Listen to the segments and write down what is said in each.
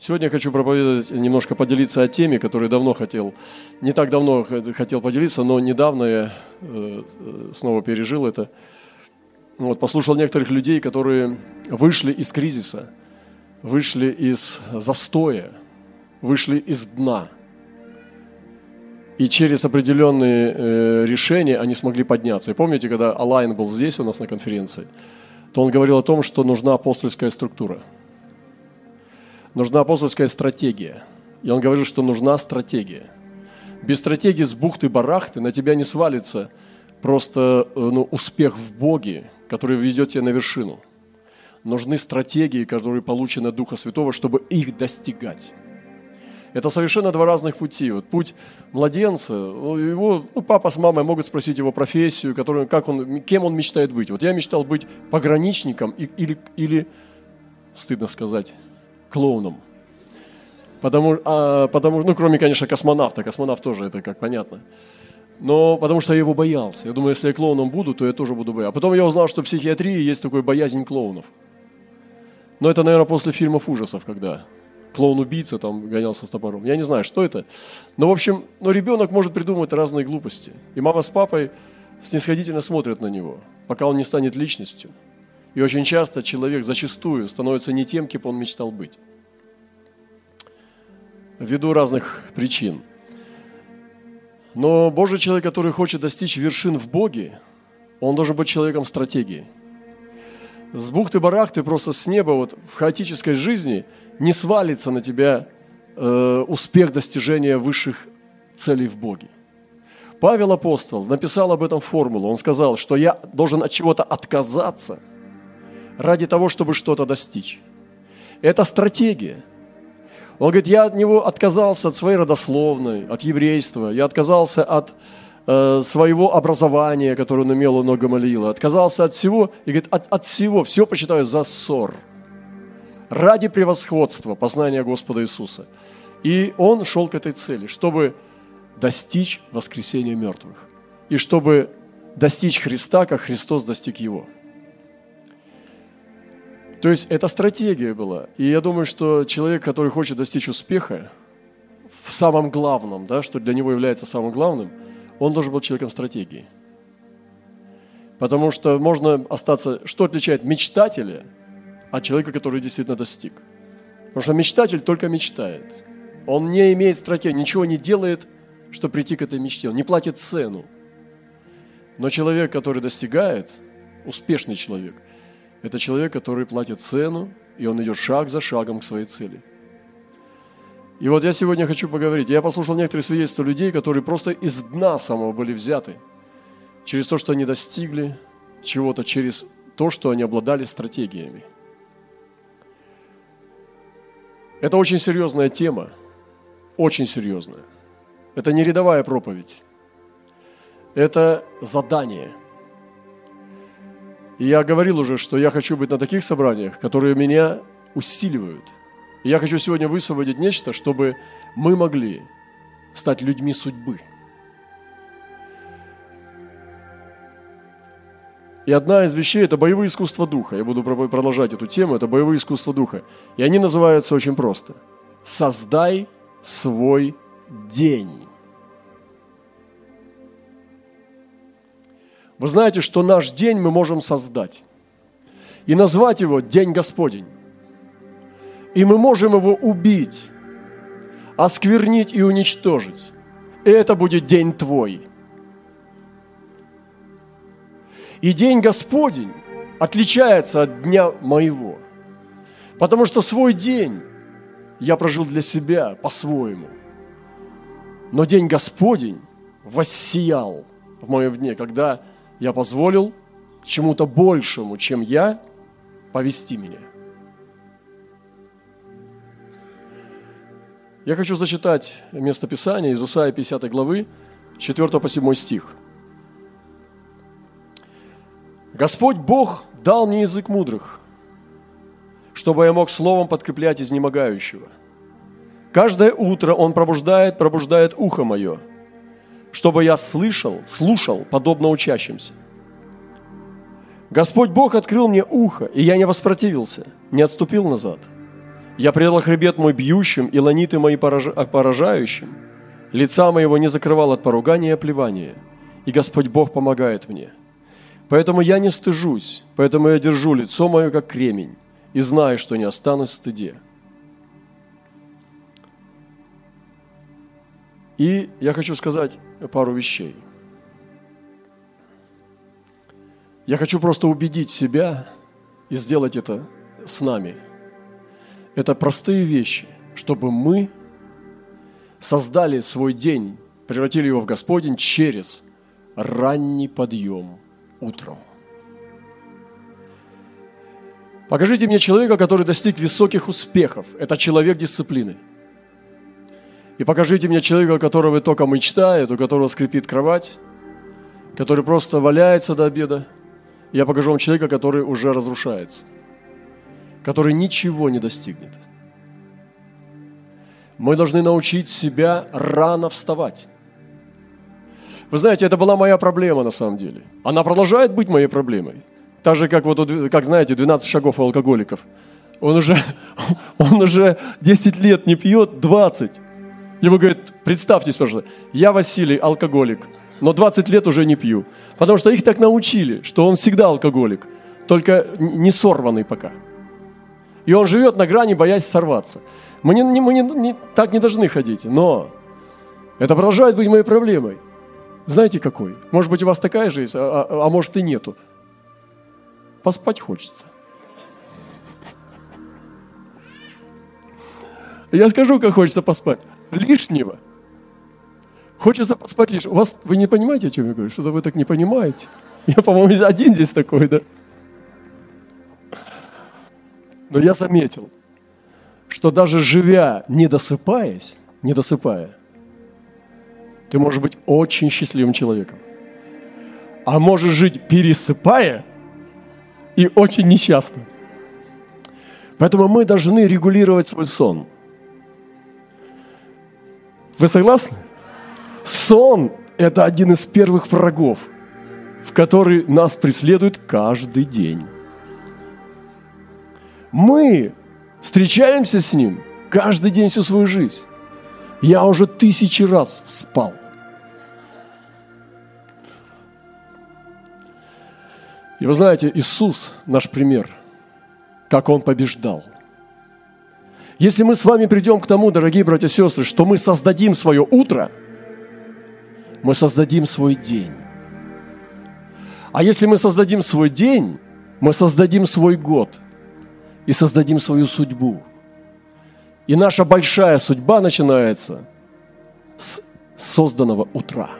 Сегодня я хочу проповедовать, немножко поделиться о теме, которую давно хотел, не так давно хотел поделиться, но недавно я снова пережил это. Вот, послушал некоторых людей, которые вышли из кризиса, вышли из застоя, вышли из дна. И через определенные решения они смогли подняться. И помните, когда Алайн был здесь у нас на конференции, то он говорил о том, что нужна апостольская структура. Нужна апостольская стратегия. И он говорил, что нужна стратегия. Без стратегии с бухты-барахты на тебя не свалится просто успех в Боге, который ведет тебя на вершину. Нужны стратегии, которые получены от Духа Святого, чтобы их достигать. Это совершенно два разных пути. Вот путь младенца, его папа с мамой могут спросить его профессию, которую, как он, кем он мечтает быть. Вот я мечтал быть пограничником или стыдно сказать, клоуном. Потому, кроме, конечно, космонавта. Космонавт тоже, это как понятно. Но потому что я его боялся. Я думаю, если я клоуном буду, то я тоже буду бояться. Потом я узнал, что в психиатрии есть такой боязнь клоунов. Но это, наверное, после фильмов ужасов, когда клоун-убийца там гонялся с топором. Я не знаю, что это. Но, в общем, ребенок может придумывать разные глупости. И мама с папой снисходительно смотрят на него, пока он не станет личностью. И очень часто человек зачастую становится не тем, кем он мечтал быть. Ввиду разных причин. Но Божий человек, который хочет достичь вершин в Боге, он должен быть человеком стратегии. С бухты-барахты, просто с неба, в хаотической жизни не свалится на тебя успех достижения высших целей в Боге. Павел Апостол написал об этом формулу. Он сказал, что я должен от чего-то отказаться ради того, чтобы что-то достичь. Это стратегия. Он говорит, я от него отказался, от своей родословной, от еврейства, я отказался от своего образования, которое он имел у ног Гамалиила, отказался от всего, и говорит, от всего, все почитаю за ссор, ради превосходства познания Господа Иисуса. И он шел к этой цели, чтобы достичь воскресения мертвых, и чтобы достичь Христа, как Христос достиг его. То есть это стратегия была. И я думаю, что человек, который хочет достичь успеха в самом главном, да, что для него является самым главным, он должен быть человеком стратегии. Потому что можно остаться... Что отличает мечтателя от человека, который действительно достиг? Потому что мечтатель только мечтает. Он не имеет стратегии, ничего не делает, чтобы прийти к этой мечте. Он не платит цену. Но человек, который достигает, успешный человек, это человек, который платит цену, и он идет шаг за шагом к своей цели. И я сегодня хочу поговорить. Я послушал некоторые свидетельства людей, которые просто из дна самого были взяты. Через то, что они достигли чего-то, через то, что они обладали стратегиями. Это очень серьезная тема. Очень серьезная. Это не рядовая проповедь. Это задание. И я говорил уже, что я хочу быть на таких собраниях, которые меня усиливают. И я хочу сегодня высвободить нечто, чтобы мы могли стать людьми судьбы. И одна из вещей – это боевые искусства духа. Я буду продолжать эту тему. Это боевые искусства духа. И они называются очень просто. Создай свой день. Вы знаете, что наш день мы можем создать. И назвать его День Господень. И мы можем его убить, осквернить и уничтожить. И это будет день твой. И День Господень отличается от дня моего. Потому что свой день я прожил для себя по-своему. Но День Господень воссиял в моем дне, когда я позволил чему-то большему, чем я, повести меня. Я хочу зачитать место Писания из Исаии 50 главы, 4 по 7 стих. «Господь Бог дал мне язык мудрых, чтобы я мог словом подкреплять изнемогающего. Каждое утро Он пробуждает ухо мое, чтобы я слушал, подобно учащимся. Господь Бог открыл мне ухо, и я не воспротивился, не отступил назад. Я предал хребет мой бьющим и ланиты мои поражающим. Лица моего не закрывал от поругания и оплевания. И Господь Бог помогает мне. Поэтому я не стыжусь, поэтому я держу лицо мое, как кремень, и знаю, что не останусь в стыде. И я хочу сказать пару вещей. Я хочу просто убедить себя и сделать это с нами. Это простые вещи, чтобы мы создали свой день, превратили его в Господень через ранний подъем утром. Покажите мне человека, который достиг высоких успехов. Это человек дисциплины. И покажите мне человека, у которого только мечтает, у которого скрипит кровать, который просто валяется до обеда. Я покажу вам человека, который уже разрушается, который ничего не достигнет. Мы должны научить себя рано вставать. Вы знаете, это была моя проблема на самом деле. Она продолжает быть моей проблемой. Так же, как, как знаете, 12 шагов у алкоголиков. Он уже 10 лет не пьет, 20. Ему говорят, представьтесь, пожалуйста, я Василий, алкоголик, но 20 лет уже не пью. Потому что их так научили, что он всегда алкоголик, только не сорванный пока. И он живет на грани, боясь сорваться. Мы так не должны ходить, но это продолжает быть моей проблемой. Знаете, какой? Может быть, у вас такая же есть, а может и нету. Поспать хочется. Я скажу, как хочется поспать. Лишнего. Хочется поспать лишнего. Вы не понимаете, о чем я говорю? Что-то вы так не понимаете. Я, по-моему, один здесь такой, да? Но я заметил, что даже живя, не досыпая, ты можешь быть очень счастливым человеком. А можешь жить пересыпая и очень несчастным. Поэтому мы должны регулировать свой сон. Вы согласны? Сон – это один из первых врагов, в который нас преследует каждый день. Мы встречаемся с ним каждый день всю свою жизнь. Я уже 1000 раз спал. И вы знаете, Иисус – наш пример, как Он побеждал. Если мы с вами придем к тому, дорогие братья и сестры, что мы создадим свое утро, мы создадим свой день. А если мы создадим свой день, мы создадим свой год и создадим свою судьбу. И наша большая судьба начинается с созданного утра.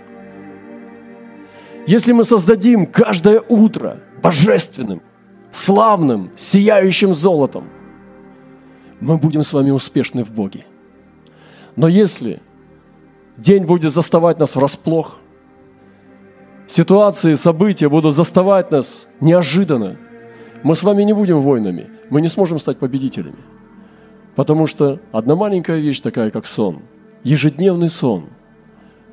Если мы создадим каждое утро божественным, славным, сияющим золотом, мы будем с вами успешны в Боге. Но если день будет заставать нас врасплох, ситуации, события будут заставать нас неожиданно, мы с вами не будем воинами, мы не сможем стать победителями. Потому что одна маленькая вещь, такая как сон, ежедневный сон,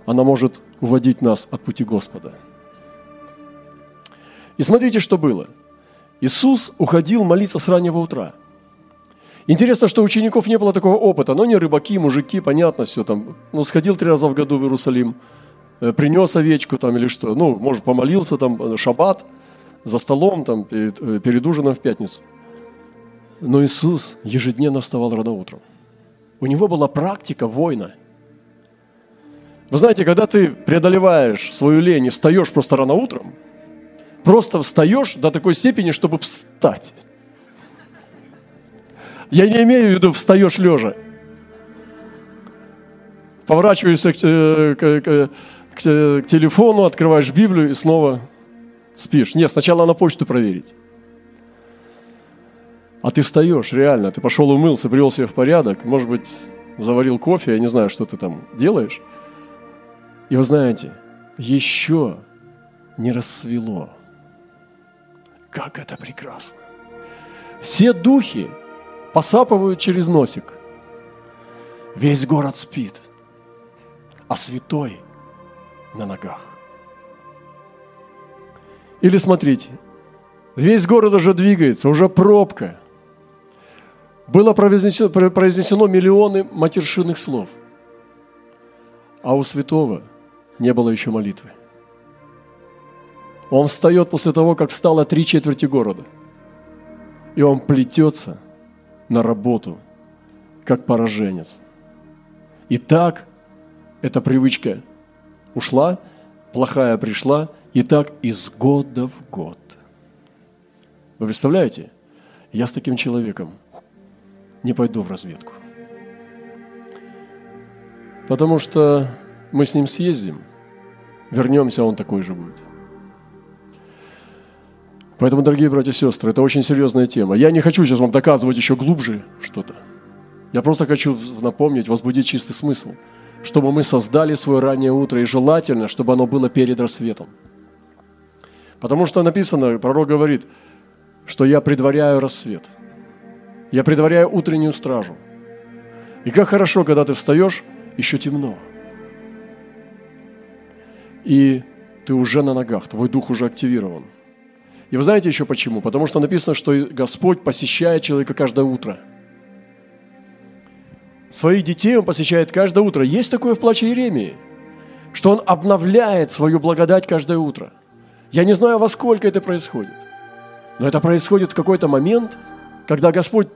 она может уводить нас от пути Господа. И смотрите, что было. Иисус уходил молиться с раннего утра. Интересно, что у учеников не было такого опыта, но они рыбаки, мужики, понятно, все там. Ну, сходил 3 раза в году в Иерусалим, принес овечку там или что, ну, может, помолился там, шаббат, за столом там, перед ужином в пятницу. Но Иисус ежедневно вставал рано утром. У него была практика воина. Вы знаете, когда ты преодолеваешь свою лень и встаешь просто рано утром, просто встаешь до такой степени, чтобы встать. Я не имею в виду встаешь лежа. Поворачиваешься к телефону, открываешь Библию и снова спишь. Нет, сначала на почту проверить. А ты встаешь, реально. Ты пошел умылся, привел себя в порядок. Может быть, заварил кофе, я не знаю, что ты там делаешь. И вы знаете, еще не рассвело. Как это прекрасно. Все духи посапывают через носик. Весь город спит, а святой на ногах. Или смотрите, весь город уже двигается, уже пробка. было произнесено миллионы матершинных слов, а у святого не было еще молитвы. Он встает после того, как встало 3/4 города, и он плетется на работу, как пораженец. И так эта привычка ушла, плохая пришла, и так из года в год. Вы представляете? Я с таким человеком не пойду в разведку. Потому что мы с ним съездим, вернемся, он такой же будет. Поэтому, дорогие братья и сестры, это очень серьезная тема. Я не хочу сейчас вам доказывать еще глубже что-то. Я просто хочу напомнить, возбудить чистый смысл, чтобы мы создали свое раннее утро, и желательно, чтобы оно было перед рассветом. Потому что написано, пророк говорит, что я предваряю рассвет, я предваряю утреннюю стражу. И как хорошо, когда ты встаешь, еще темно. И ты уже на ногах, твой дух уже активирован. И вы знаете еще почему? Потому что написано, что Господь посещает человека каждое утро. Своих детей Он посещает каждое утро. Есть такое в плаче Иеремии, что Он обновляет свою благодать каждое утро. Я не знаю, во сколько это происходит, но это происходит в какой-то момент, когда Господь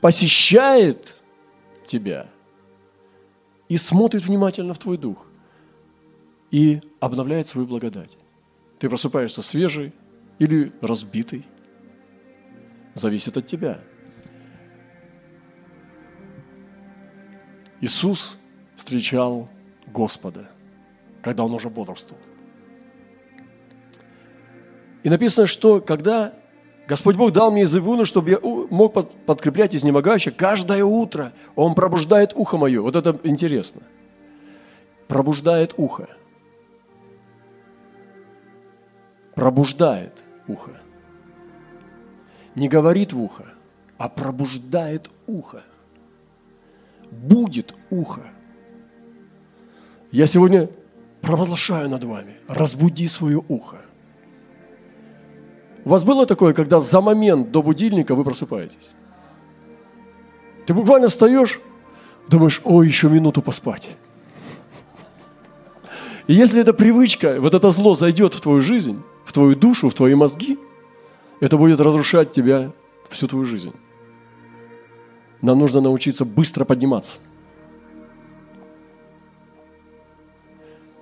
посещает тебя и смотрит внимательно в твой дух и обновляет свою благодать. Ты просыпаешься свежий, или разбитый. Зависит от тебя. Иисус встречал Господа, когда Он уже бодрствовал. И написано, что когда Господь Бог дал мне из Его уст, чтобы я мог подкреплять изнемогающих, каждое утро Он пробуждает ухо мое. Вот это интересно. Пробуждает ухо. Пробуждает ухо. Не говорит в ухо, а пробуждает ухо. Будет ухо. Я сегодня провозглашаю над вами: разбуди свое ухо. У вас было такое, когда за момент до будильника вы просыпаетесь? Ты буквально встаешь, думаешь: ой, еще минуту поспать. И если эта привычка, вот это зло зайдет в твою жизнь, в твою душу, в твои мозги, это будет разрушать тебя всю твою жизнь. Нам нужно научиться быстро подниматься.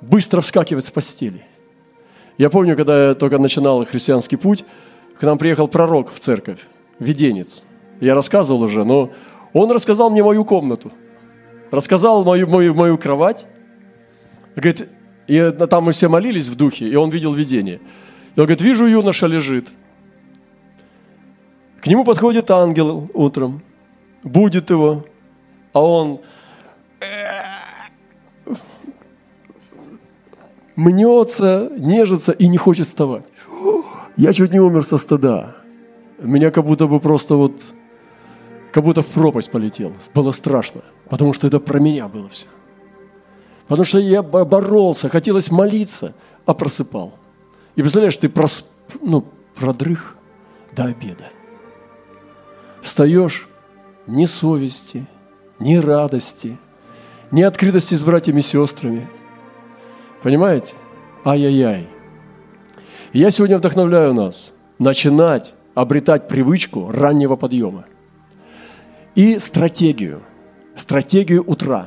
Быстро вскакивать с постели. Я помню, когда я только начинал христианский путь, к нам приехал пророк в церковь, виденец. Я рассказывал уже, но он рассказал мне мою комнату, рассказал мою кровать. Говорит, и там мы все молились в духе, и он видел видение. И он говорит: вижу, юноша лежит. К нему подходит ангел утром, будит его, а он мнется, нежится и не хочет вставать. Я чуть не умер со стыда. Меня как будто бы просто как будто в пропасть полетел. Было страшно, потому что это про меня было все. Потому что я боролся, хотелось молиться, а просыпал. И представляешь, ты продрых до обеда. Встаешь ни совести, ни радости, ни открытости с братьями и сестрами. Понимаете? Ай-яй-яй. И я сегодня вдохновляю нас начинать обретать привычку раннего подъема. И стратегию утра.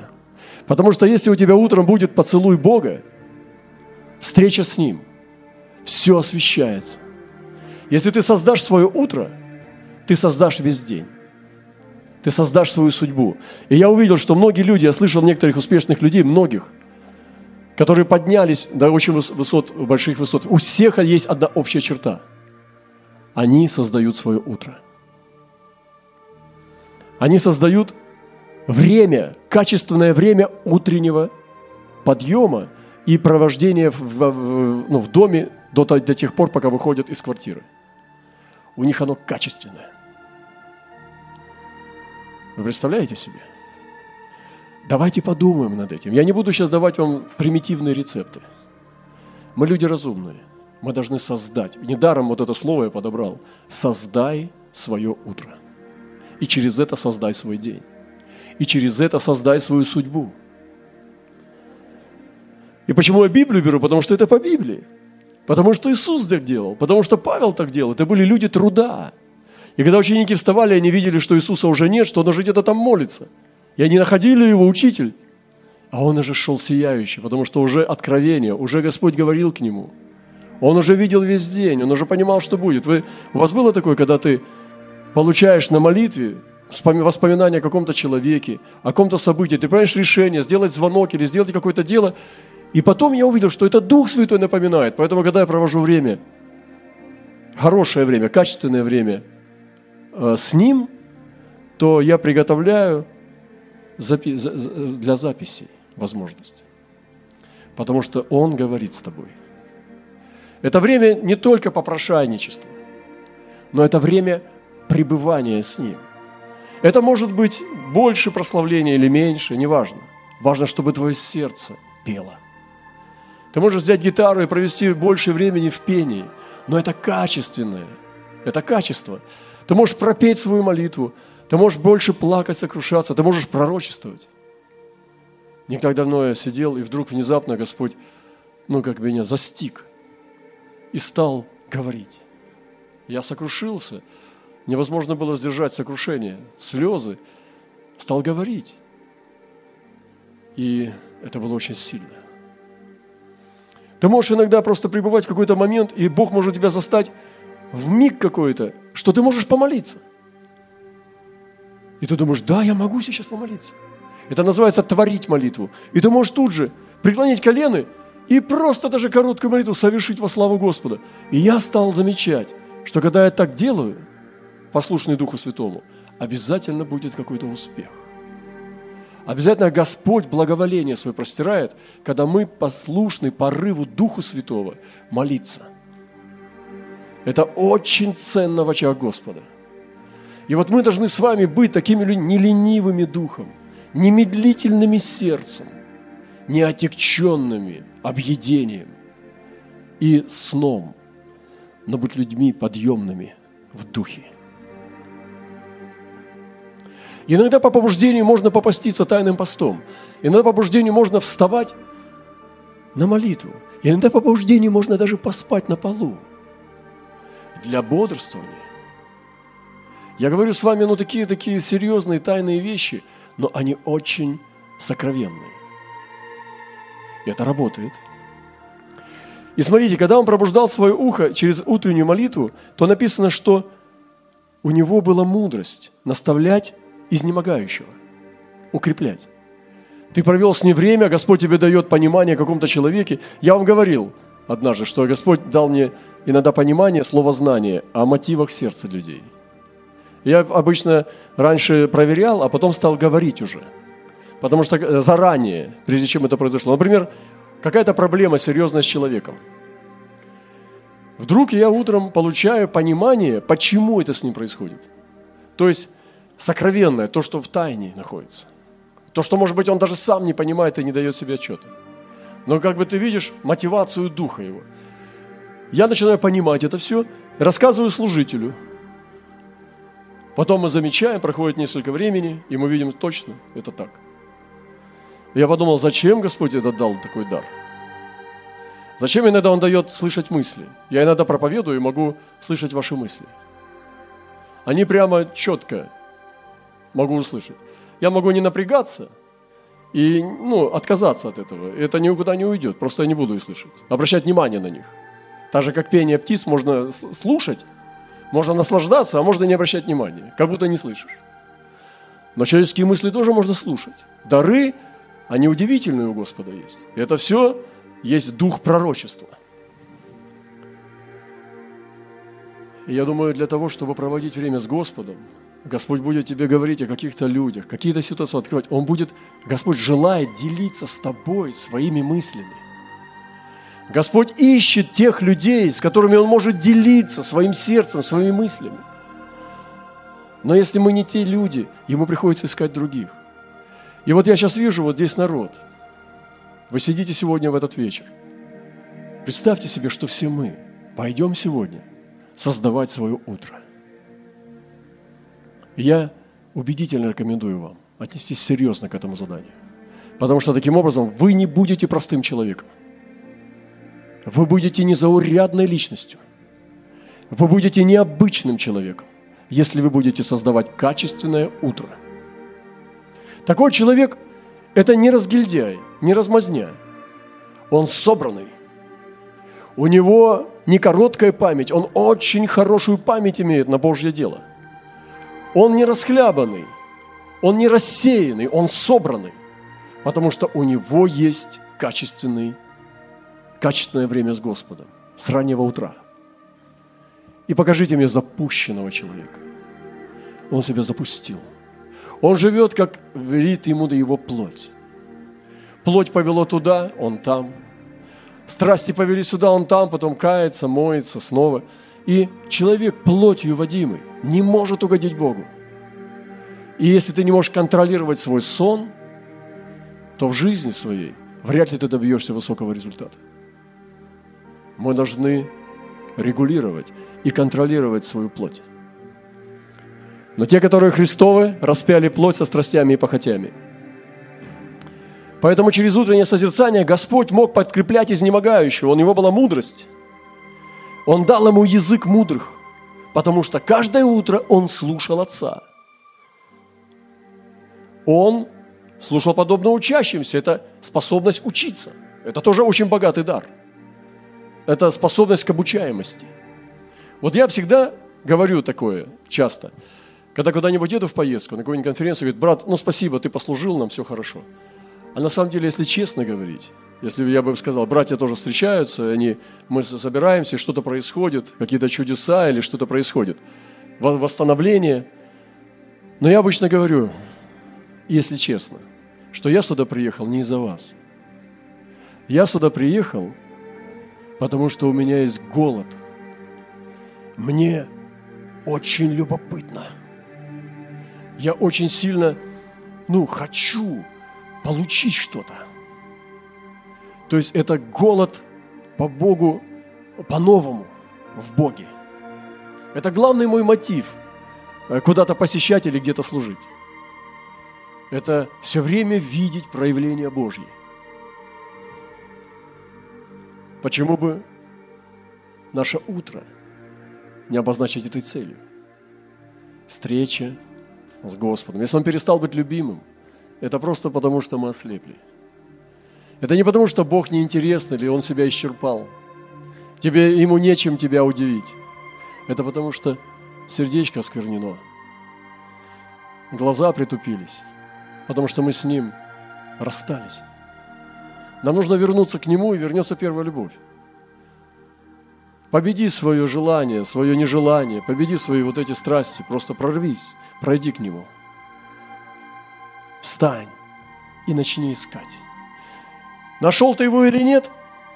Потому что если у тебя утром будет поцелуй Бога, встреча с Ним, все освещается. Если ты создашь свое утро, ты создашь весь день. Ты создашь свою судьбу. И я увидел, что многие люди, я слышал некоторых успешных людей, многих, которые поднялись до очень больших высот. У всех есть одна общая черта. Они создают свое утро. Они создают время, качественное время утреннего подъема и провождения в доме до тех пор, пока выходят из квартиры. У них оно качественное. Вы представляете себе? Давайте подумаем над этим. Я не буду сейчас давать вам примитивные рецепты. Мы люди разумные. Мы должны создать. Недаром вот это слово я подобрал. Создай свое утро. И через это создай свой день. И через это создай свою судьбу. И почему я Библию беру? Потому что это по Библии. Потому что Иисус так делал. Потому что Павел так делал. Это были люди труда. И когда ученики вставали, они видели, что Иисуса уже нет, что он уже где-то там молится. И они находили его, учитель. А он уже шел сияющий, потому что уже откровение, уже Господь говорил к нему. Он уже видел весь день, он уже понимал, что будет. У вас было такое, когда ты получаешь на молитве воспоминания о каком-то человеке, о каком-то событии, ты принимаешь решение сделать звонок или сделать какое-то дело, и потом я увидел, что это Дух Святой напоминает. Поэтому, когда я провожу время, хорошее время, качественное время с Ним, то я приготовляю для записи возможность. Потому что Он говорит с тобой. Это время не только попрошайничества, но это время пребывания с Ним. Это может быть больше прославления или меньше, неважно. Важно, чтобы твое сердце пело. Ты можешь взять гитару и провести больше времени в пении, но это качественное, это качество. Ты можешь пропеть свою молитву, ты можешь больше плакать, сокрушаться, ты можешь пророчествовать. Не так давно я сидел, и вдруг внезапно Господь, как меня застиг и стал говорить. Я сокрушился, невозможно было сдержать сокрушение, слезы, стал говорить. И это было очень сильно. Ты можешь иногда просто пребывать в какой-то момент, и Бог может тебя застать в миг какой-то, что ты можешь помолиться. И ты думаешь, да, я могу сейчас помолиться. Это называется творить молитву. И ты можешь тут же преклонить колени и просто даже короткую молитву совершить во славу Господа. И я стал замечать, что когда я так делаю, послушный Духу Святому, обязательно будет какой-то успех. Обязательно Господь благоволение свое простирает, когда мы послушны порыву Духу Святого молиться. Это очень ценно в очах Господа. И вот мы должны с вами быть такими неленивыми духом, немедлительными сердцем, неотягченными объедением и сном, но быть людьми подъемными в духе. Иногда по побуждению можно попаститься тайным постом. Иногда по побуждению можно вставать на молитву. Иногда по побуждению можно даже поспать на полу для бодрствования. Я говорю с вами, такие серьезные тайные вещи, но они очень сокровенные. И это работает. И смотрите, когда он пробуждал свое ухо через утреннюю молитву, то написано, что у него была мудрость наставлять изнемогающего, укреплять. Ты провел с ним время, Господь тебе дает понимание о каком-то человеке. Я вам говорил однажды, что Господь дал мне иногда понимание, слово знание о мотивах сердца людей. Я обычно раньше проверял, а потом стал говорить уже. Потому что заранее, прежде чем это произошло. Например, какая-то проблема серьезная с человеком. Вдруг я утром получаю понимание, почему это с ним происходит. То есть сокровенное, то, что в тайне находится. То, что, может быть, он даже сам не понимает и не дает себе отчета. Но как бы ты видишь мотивацию духа его. Я начинаю понимать это все, рассказываю служителю. Потом мы замечаем, проходит несколько времени, и мы видим точно, это так. Я подумал, зачем Господь это дал такой дар? Зачем иногда Он дает слышать мысли? Я иногда проповедую и могу слышать ваши мысли. Они прямо четко могу услышать. Я могу не напрягаться и отказаться от этого. Это никуда не уйдет, просто я не буду их слышать. Обращать внимание на них. Так же, как пение птиц, можно слушать, можно наслаждаться, а можно не обращать внимания, как будто не слышишь. Но человеческие мысли тоже можно слушать. Дары, они удивительные у Господа есть. И это все есть дух пророчества. И я думаю, для того, чтобы проводить время с Господом, Господь будет тебе говорить о каких-то людях, какие-то ситуации открывать. Господь желает делиться с тобой своими мыслями. Господь ищет тех людей, с которыми Он может делиться своим сердцем, своими мыслями. Но если мы не те люди, Ему приходится искать других. И вот я сейчас вижу, вот здесь народ. Вы сидите сегодня в этот вечер. Представьте себе, что все мы пойдем сегодня создавать свое утро. Я убедительно рекомендую вам отнестись серьезно к этому заданию. Потому что таким образом вы не будете простым человеком. Вы будете незаурядной личностью. Вы будете необычным человеком, если вы будете создавать качественное утро. Такой человек – это не разгильдяй, не размазня. Он собранный. У него не короткая память, он очень хорошую память имеет на Божье дело. Он не расхлябанный, он не рассеянный, он собранный, потому что у него есть качественное время с Господом с раннего утра. И покажите мне запущенного человека. Он себя запустил. Он живет, как велит ему да его плоть. Плоть повело туда, он там. Страсти повели сюда, он там, потом кается, моется снова. И человек плотью водимый не может угодить Богу. И если ты не можешь контролировать свой сон, то в жизни своей вряд ли ты добьешься высокого результата. Мы должны регулировать и контролировать свою плоть. Но те, которые Христовы, распяли плоть со страстями и похотями. Поэтому через утреннее созерцание Господь мог подкреплять изнемогающего. У него была мудрость. Он дал ему язык мудрых, потому что каждое утро он слушал Отца. Он слушал подобно учащимся. Это способность учиться. Это тоже очень богатый дар. Это способность к обучаемости. Вот я всегда говорю такое часто. Когда куда-нибудь еду в поездку, на какую-нибудь конференцию, говорит: брат, спасибо, ты послужил нам, все хорошо. А на самом деле, если честно говорить, если я бы сказал, братья тоже встречаются, мы собираемся, что-то происходит, какие-то чудеса или что-то происходит, восстановление. Но я обычно говорю, если честно, что я сюда приехал не из-за вас. Я сюда приехал, потому что у меня есть голод. Мне очень любопытно. Я очень сильно, хочу получить что-то. То есть это голод по Богу, по-новому в Боге. Это главный мой мотив – куда-то посещать или где-то служить. Это все время видеть проявление Божье. Почему бы наше утро не обозначить этой целью? Встреча с Господом. Если он перестал быть любимым, это просто потому, что мы ослепли. Это не потому, что Бог неинтересен или он себя исчерпал. Ему нечем тебя удивить. Это потому, что сердечко осквернено. Глаза притупились, потому что мы с ним расстались. Нам нужно вернуться к нему, и вернется первая любовь. Победи свое желание, свое нежелание, победи свои эти страсти, просто прорвись, пройди к нему. Встань и начни искать. Нашел ты его или нет,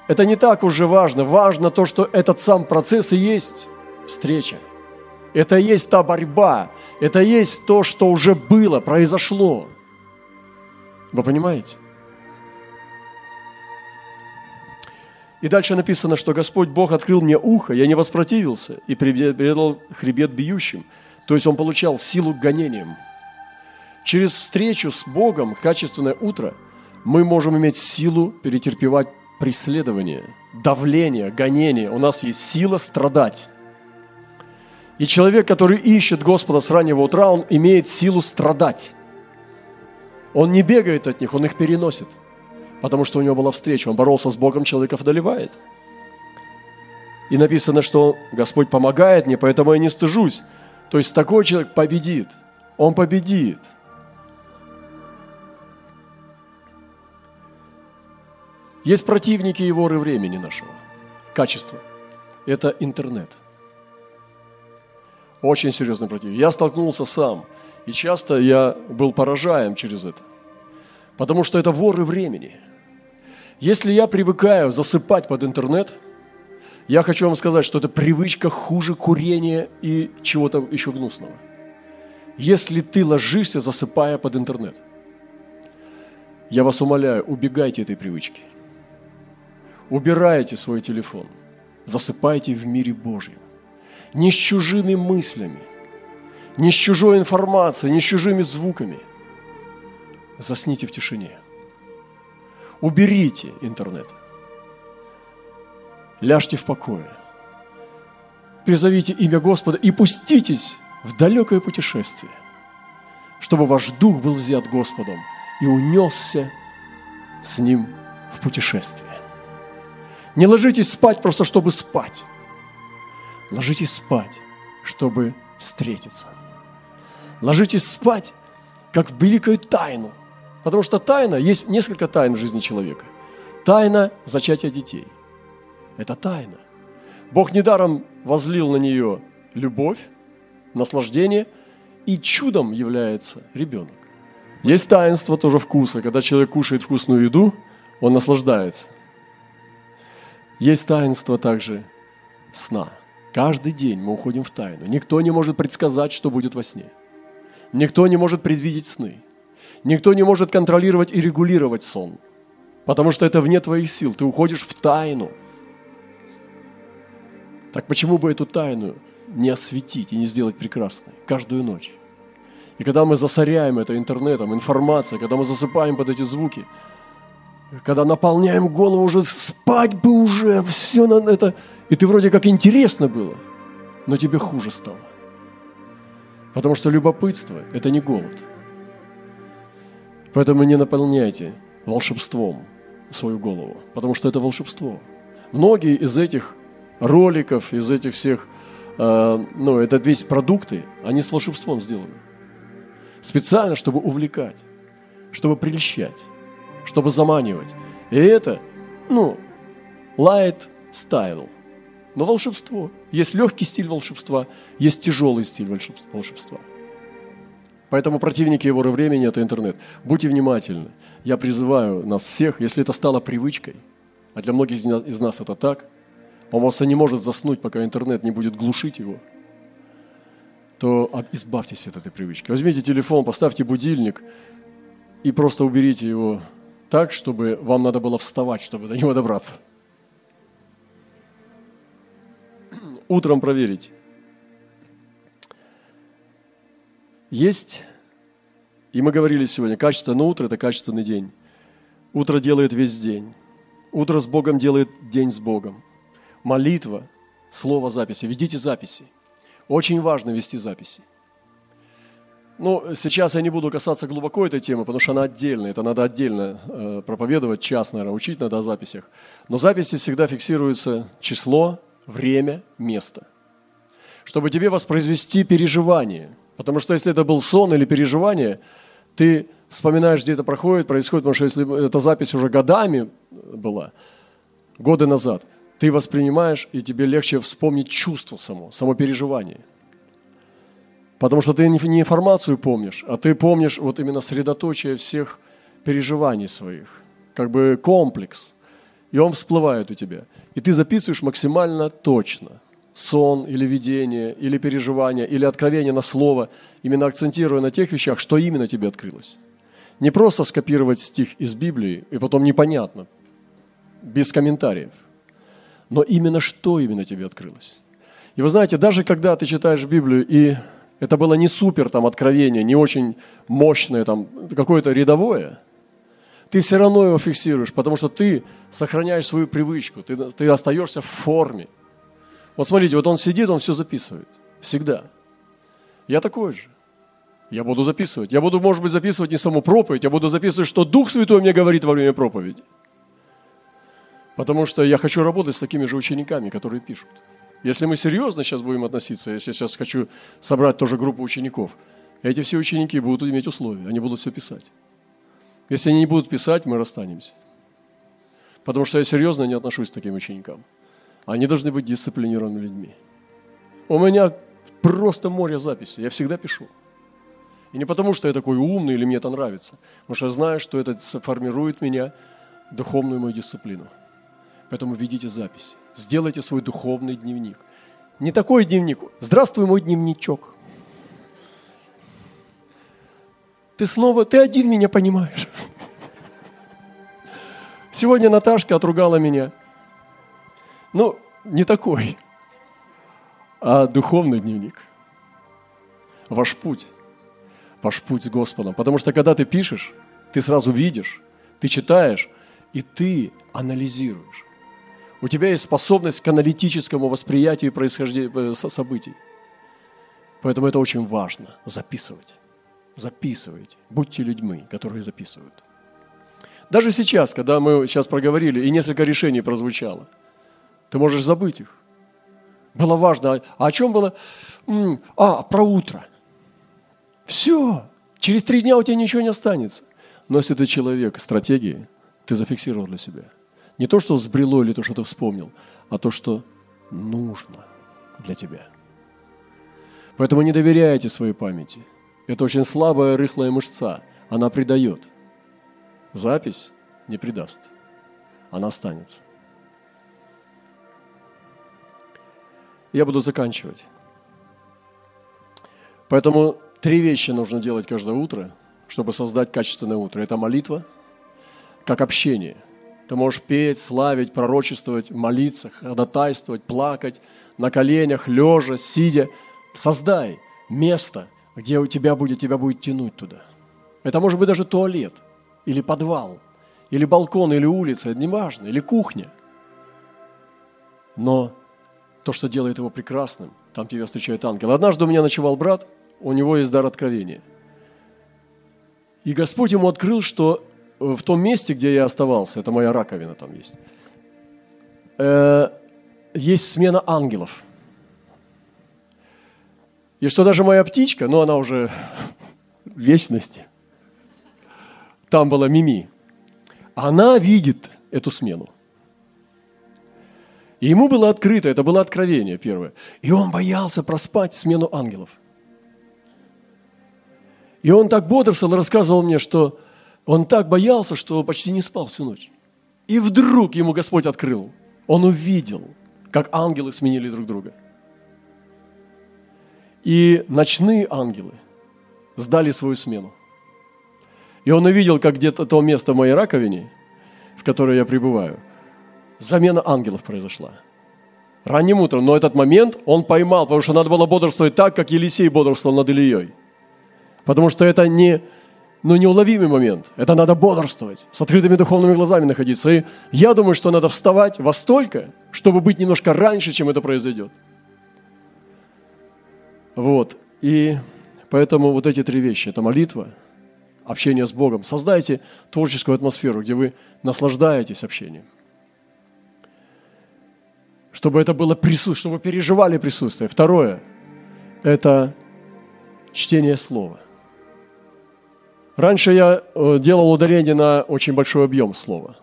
это не так уже важно. Важно то, что этот сам процесс и есть встреча. Это и есть та борьба, это и есть то, что уже было, произошло. Вы понимаете? И дальше написано, что Господь Бог открыл мне ухо, я не воспротивился и предал хребет бьющим. То есть он получал силу гонением. Через встречу с Богом, качественное утро, мы можем иметь силу перетерпевать преследование, давление, гонение. У нас есть сила страдать. И человек, который ищет Господа с раннего утра, он имеет силу страдать. Он не бегает от них, он их переносит, потому что у него была встреча. Он боролся с Богом, человеков одолевает. И написано, что Господь помогает мне, поэтому я не стыжусь. То есть такой человек победит. Он победит. Есть противники и воры времени нашего. Качество. Это интернет. Очень серьезный противник. Я столкнулся сам. И часто я был поражаем через это. Потому что это воры времени. Если я привыкаю засыпать под интернет, я хочу вам сказать, что эта привычка хуже курения и чего-то еще гнусного. Если ты ложишься, засыпая под интернет, я вас умоляю, убегайте этой привычки. Убирайте свой телефон. Засыпайте в мире Божьем. Не с чужими мыслями. не с чужой информацией, не с чужими звуками. Засните в тишине. Уберите интернет. Ляжьте в покое. Призовите имя Господа и пуститесь в далекое путешествие, чтобы ваш дух был взят Господом и унесся с Ним в путешествие. Не ложитесь спать просто, чтобы спать. Ложитесь спать, чтобы встретиться. Ложитесь спать, как в великую тайну. Потому что тайна, есть несколько тайн в жизни человека. Тайна зачатия детей. Это тайна. Бог недаром возлил на нее любовь, наслаждение, и чудом является ребенок. Есть таинство тоже вкуса. Когда человек кушает вкусную еду, он наслаждается. Есть таинство также сна. Каждый день мы уходим в тайну. Никто не может предсказать, что будет во сне. Никто не может предвидеть сны. Никто не может контролировать и регулировать сон. Потому что это вне твоих сил. Ты уходишь в тайну. Так почему бы эту тайну не осветить и не сделать прекрасной каждую ночь? И когда мы засоряем это интернетом, информацией, когда мы засыпаем под эти звуки, когда наполняем голову, уже спать бы уже, все на это. И ты вроде как интересно было, но тебе хуже стало. Потому что любопытство – это не голод. Поэтому не наполняйте волшебством свою голову, потому что это волшебство. Многие из этих роликов, из этих всех, это весь продукты, они с волшебством сделаны. Специально, чтобы увлекать, чтобы прельщать, чтобы заманивать. И это, light style. Но волшебство. Есть легкий стиль волшебства, есть тяжелый стиль волшебства. Поэтому противники его времени – это интернет. Будьте внимательны. Я призываю нас всех, если это стало привычкой, а для многих из нас это так, он просто не может заснуть, пока интернет не будет глушить его, то избавьтесь от этой привычки. Возьмите телефон, поставьте будильник и просто уберите его так, чтобы вам надо было вставать, чтобы до него добраться. Утром проверить. Есть, и мы говорили сегодня, качественное утро – это качественный день. Утро делает весь день. Утро с Богом делает день с Богом. Молитва, слово, записи. Ведите записи. Очень важно вести записи. Сейчас я не буду касаться глубоко этой темы, потому что она отдельная. Это надо отдельно проповедовать, час, наверное, учить надо о записях. Но записи всегда фиксируются число, время, место. Чтобы тебе воспроизвести переживание. Потому что если это был сон или переживание, ты вспоминаешь, где это происходит, потому что если эта запись уже годами была, годы назад, ты воспринимаешь, и тебе легче вспомнить чувство само переживание. Потому что ты не информацию помнишь, а ты помнишь вот именно средоточие всех переживаний своих, как бы комплекс, и он всплывает у тебя. И ты записываешь максимально точно сон или видение, или переживание, или откровение на слово, именно акцентируя на тех вещах, что именно тебе открылось. Не просто скопировать стих из Библии, и потом непонятно, без комментариев. Но именно что именно тебе открылось. И вы знаете, даже когда ты читаешь Библию, и это было не супер там откровение, не очень мощное, там, какое-то рядовое, ты все равно его фиксируешь, потому что ты сохраняешь свою привычку, ты остаешься в форме. Вот смотрите, вот он сидит, он все записывает. Всегда. Я такой же. Я буду записывать. Я буду, может быть, записывать не саму проповедь, я буду записывать, что Дух Святой мне говорит во время проповеди. Потому что я хочу работать с такими же учениками, которые пишут. Если мы серьезно сейчас будем относиться, если я сейчас хочу собрать тоже группу учеников, эти все ученики будут иметь условия, они будут все писать. Если они не будут писать, мы расстанемся. Потому что я серьезно не отношусь к таким ученикам. Они должны быть дисциплинированными людьми. У меня просто море записей, я всегда пишу. И не потому, что я такой умный или мне это нравится, потому что я знаю, что это формирует меня, духовную мою дисциплину. Поэтому ведите запись. Сделайте свой духовный дневник. Не такой дневник. Здравствуй, мой дневничок. Ты один меня понимаешь. Сегодня Наташка отругала меня. Не такой, а духовный дневник. ваш путь с Господом. Потому что когда ты пишешь, ты сразу видишь, ты читаешь и ты анализируешь. У тебя есть способность к аналитическому восприятию происхождения событий. Поэтому это очень важно – записывать. Записывайте. Будьте людьми, которые записывают. Даже сейчас, когда мы сейчас проговорили, и несколько решений прозвучало, ты можешь забыть их. Было важно. А о чем было? Про утро. Все. Через 3 дня у тебя ничего не останется. Но если ты человек стратегии, ты зафиксировал для себя. Не то, что взбрело или то, что ты вспомнил, а то, что нужно для тебя. Поэтому не доверяйте своей памяти. Это очень слабая, рыхлая мышца. Она предает. Запись не предаст. Она останется. Я буду заканчивать. Поэтому 3 вещи нужно делать каждое утро, чтобы создать качественное утро. Это молитва, как общение. Ты можешь петь, славить, пророчествовать, молиться, ходатайствовать, плакать, на коленях, лежа, сидя. Создай место, где у тебя будет тянуть туда. Это может быть даже туалет, или подвал, или балкон, или улица, это не важно, или кухня. Но то, что делает его прекрасным, там тебя встречает ангел. Однажды у меня ночевал брат, у него есть дар откровения. И Господь ему открыл, что в том месте, где я оставался, это моя раковина там есть, есть смена ангелов. И что даже моя птичка, ну она уже в вечности, там была Mimi, она видит эту смену. И ему было открыто, это было откровение первое. И он боялся проспать смену ангелов. И он так бодрствовал, рассказывал мне, что он так боялся, что почти не спал всю ночь. И вдруг ему Господь открыл. Он увидел, как ангелы сменили друг друга. И ночные ангелы сдали свою смену. И он увидел, как где-то то место в моей раковине, в которой я пребываю, замена ангелов произошла. Ранним утром, но этот момент он поймал, потому что надо было бодрствовать так, как Елисей бодрствовал над Ильей. Потому что это неуловимый момент. Это надо бодрствовать, с открытыми духовными глазами находиться. И я думаю, что надо вставать во столько, чтобы быть немножко раньше, чем это произойдет. Вот, и поэтому вот эти 3 вещи, это молитва, общение с Богом. Создайте творческую атмосферу, где вы наслаждаетесь общением. Чтобы это было присутствие, чтобы вы переживали присутствие. Второе, это чтение слова. Раньше я делал ударение на очень большой объем слова.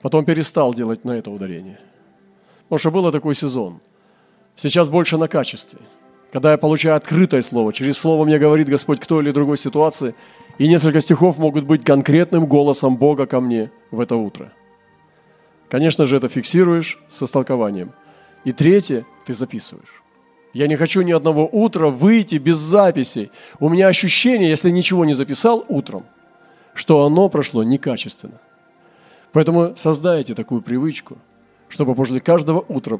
Потом перестал делать на это ударение. Потому что был такой сезон. Сейчас больше на качестве. Когда я получаю открытое слово, через слово мне говорит Господь к той или другой ситуации, и несколько стихов могут быть конкретным голосом Бога ко мне в это утро. Конечно же, это фиксируешь с истолкованием. И 3, ты записываешь. Я не хочу ни одного утра выйти без записей. У меня ощущение, если ничего не записал утром, что оно прошло некачественно. Поэтому создайте такую привычку, чтобы после каждого утра,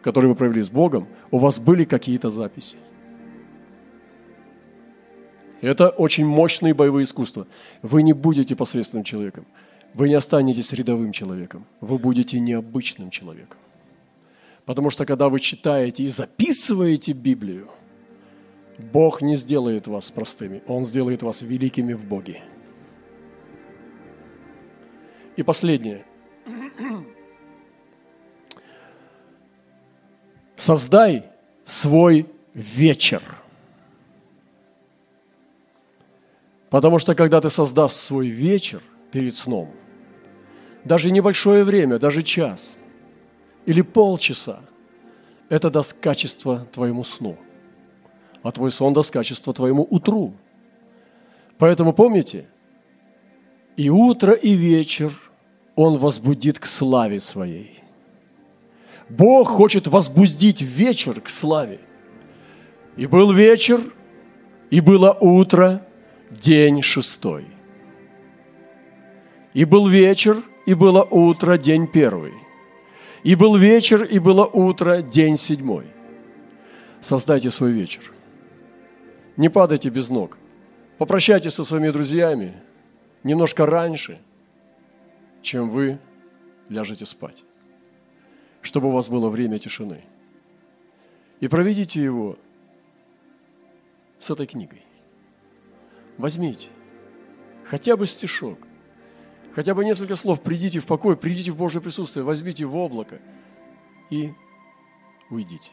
которые вы провели с Богом, у вас были какие-то записи. Это очень мощные боевые искусства. Вы не будете посредственным человеком. Вы не останетесь рядовым человеком. Вы будете необычным человеком. Потому что, когда вы читаете и записываете Библию, Бог не сделает вас простыми. Он сделает вас великими в Боге. И последнее. Создай свой вечер. Потому что, когда ты создашь свой вечер перед сном, даже небольшое время, даже час или полчаса, это даст качество твоему сну. А твой сон даст качество твоему утру. Поэтому помните, и утро, и вечер он возбудит к славе своей. Бог хочет возбудить вечер к славе. И был вечер, и было утро, день 6. И был вечер, и было утро, день 1. И был вечер, и было утро, день 7. Создайте свой вечер. Не падайте без ног. Попрощайтесь со своими друзьями немножко раньше, чем вы ляжете спать, чтобы у вас было время тишины. И проведите его с этой книгой. Возьмите хотя бы стишок, хотя бы несколько слов, придите в покой, придите в Божье присутствие, возьмите в облако и уйдите.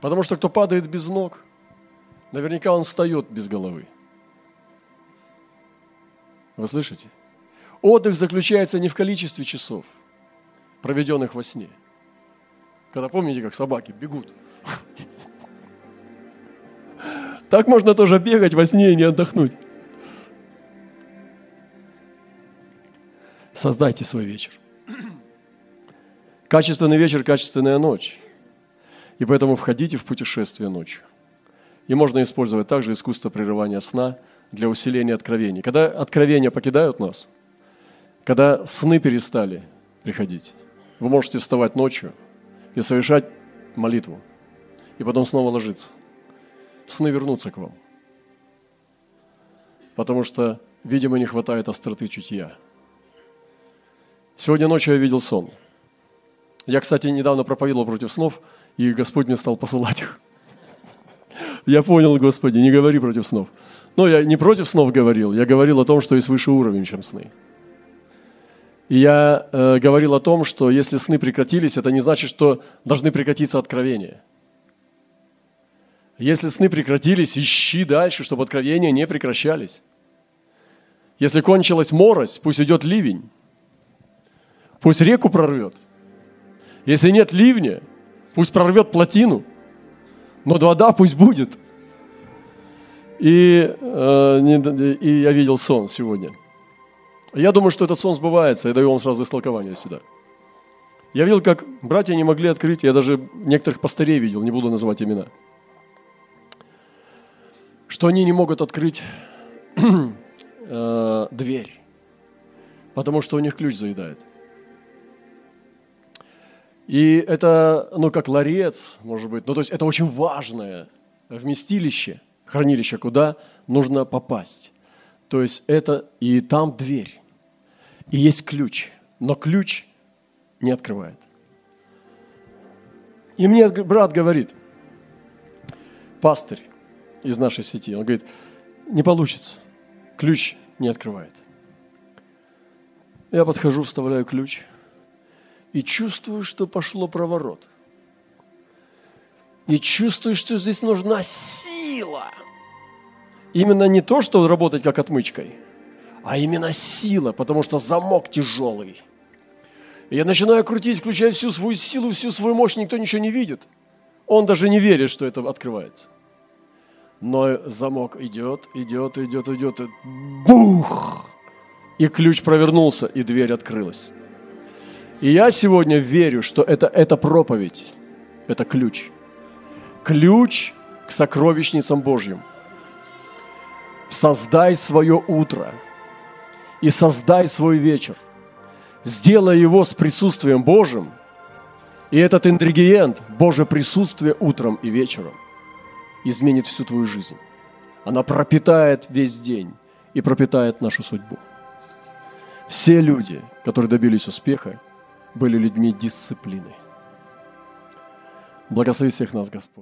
Потому что кто падает без ног, наверняка он встает без головы. Вы слышите? Отдых заключается не в количестве часов, проведенных во сне. Когда помните, как собаки бегут. Так можно тоже бегать во сне и не отдохнуть. Создайте свой вечер. Качественный вечер, качественная ночь. И поэтому входите в путешествие ночью. И можно использовать также искусство прерывания сна для усиления откровений. Когда откровения покидают нас, когда сны перестали приходить, вы можете вставать ночью и совершать молитву, и потом снова ложиться. Сны вернутся к вам, потому что, видимо, не хватает остроты чутья. Сегодня ночью я видел сон. Я, кстати, недавно проповедовал против снов, и Господь мне стал посылать их. Я понял, Господи, не говори против снов. Но я не против снов говорил, я говорил о том, что есть выше уровень, чем сны. И я говорил о том, что если сны прекратились, это не значит, что должны прекратиться откровения. Если сны прекратились, ищи дальше, чтобы откровения не прекращались. Если кончилась морось, пусть идет ливень, пусть реку прорвет. Если нет ливня, пусть прорвет плотину. Но вода пусть будет. И я видел сон сегодня. Я думаю, что этот сон сбывается. Я даю вам сразу истолкование сюда. Я видел, как братья не могли открыть. Я даже некоторых пастырей видел, не буду называть имена. Что они не могут открыть дверь. Потому что у них ключ заедает. И это, как ларец, может быть. То есть это очень важное вместилище, хранилище, куда нужно попасть. То есть это и там дверь, и есть ключ, но ключ не открывает. И мне брат говорит, пастырь из нашей сети, он говорит, не получится, ключ не открывает. Я подхожу, вставляю ключ. И чувствую, что пошло проворот. И чувствую, что здесь нужна сила. Именно не то, что работать как отмычкой, а именно сила, потому что замок тяжелый. И я начинаю крутить, включая всю свою силу, всю свою мощь, никто ничего не видит. Он даже не верит, что это открывается. Но замок идет, и бух! И ключ провернулся, и дверь открылась. И я сегодня верю, что это проповедь, это ключ. Ключ к сокровищницам Божьим. Создай свое утро и создай свой вечер. Сделай его с присутствием Божьим. И этот ингредиент, Божье присутствие утром и вечером, изменит всю твою жизнь. Она пропитает весь день и пропитает нашу судьбу. Все люди, которые добились успеха, были людьми дисциплины. Благослови всех нас, Господь.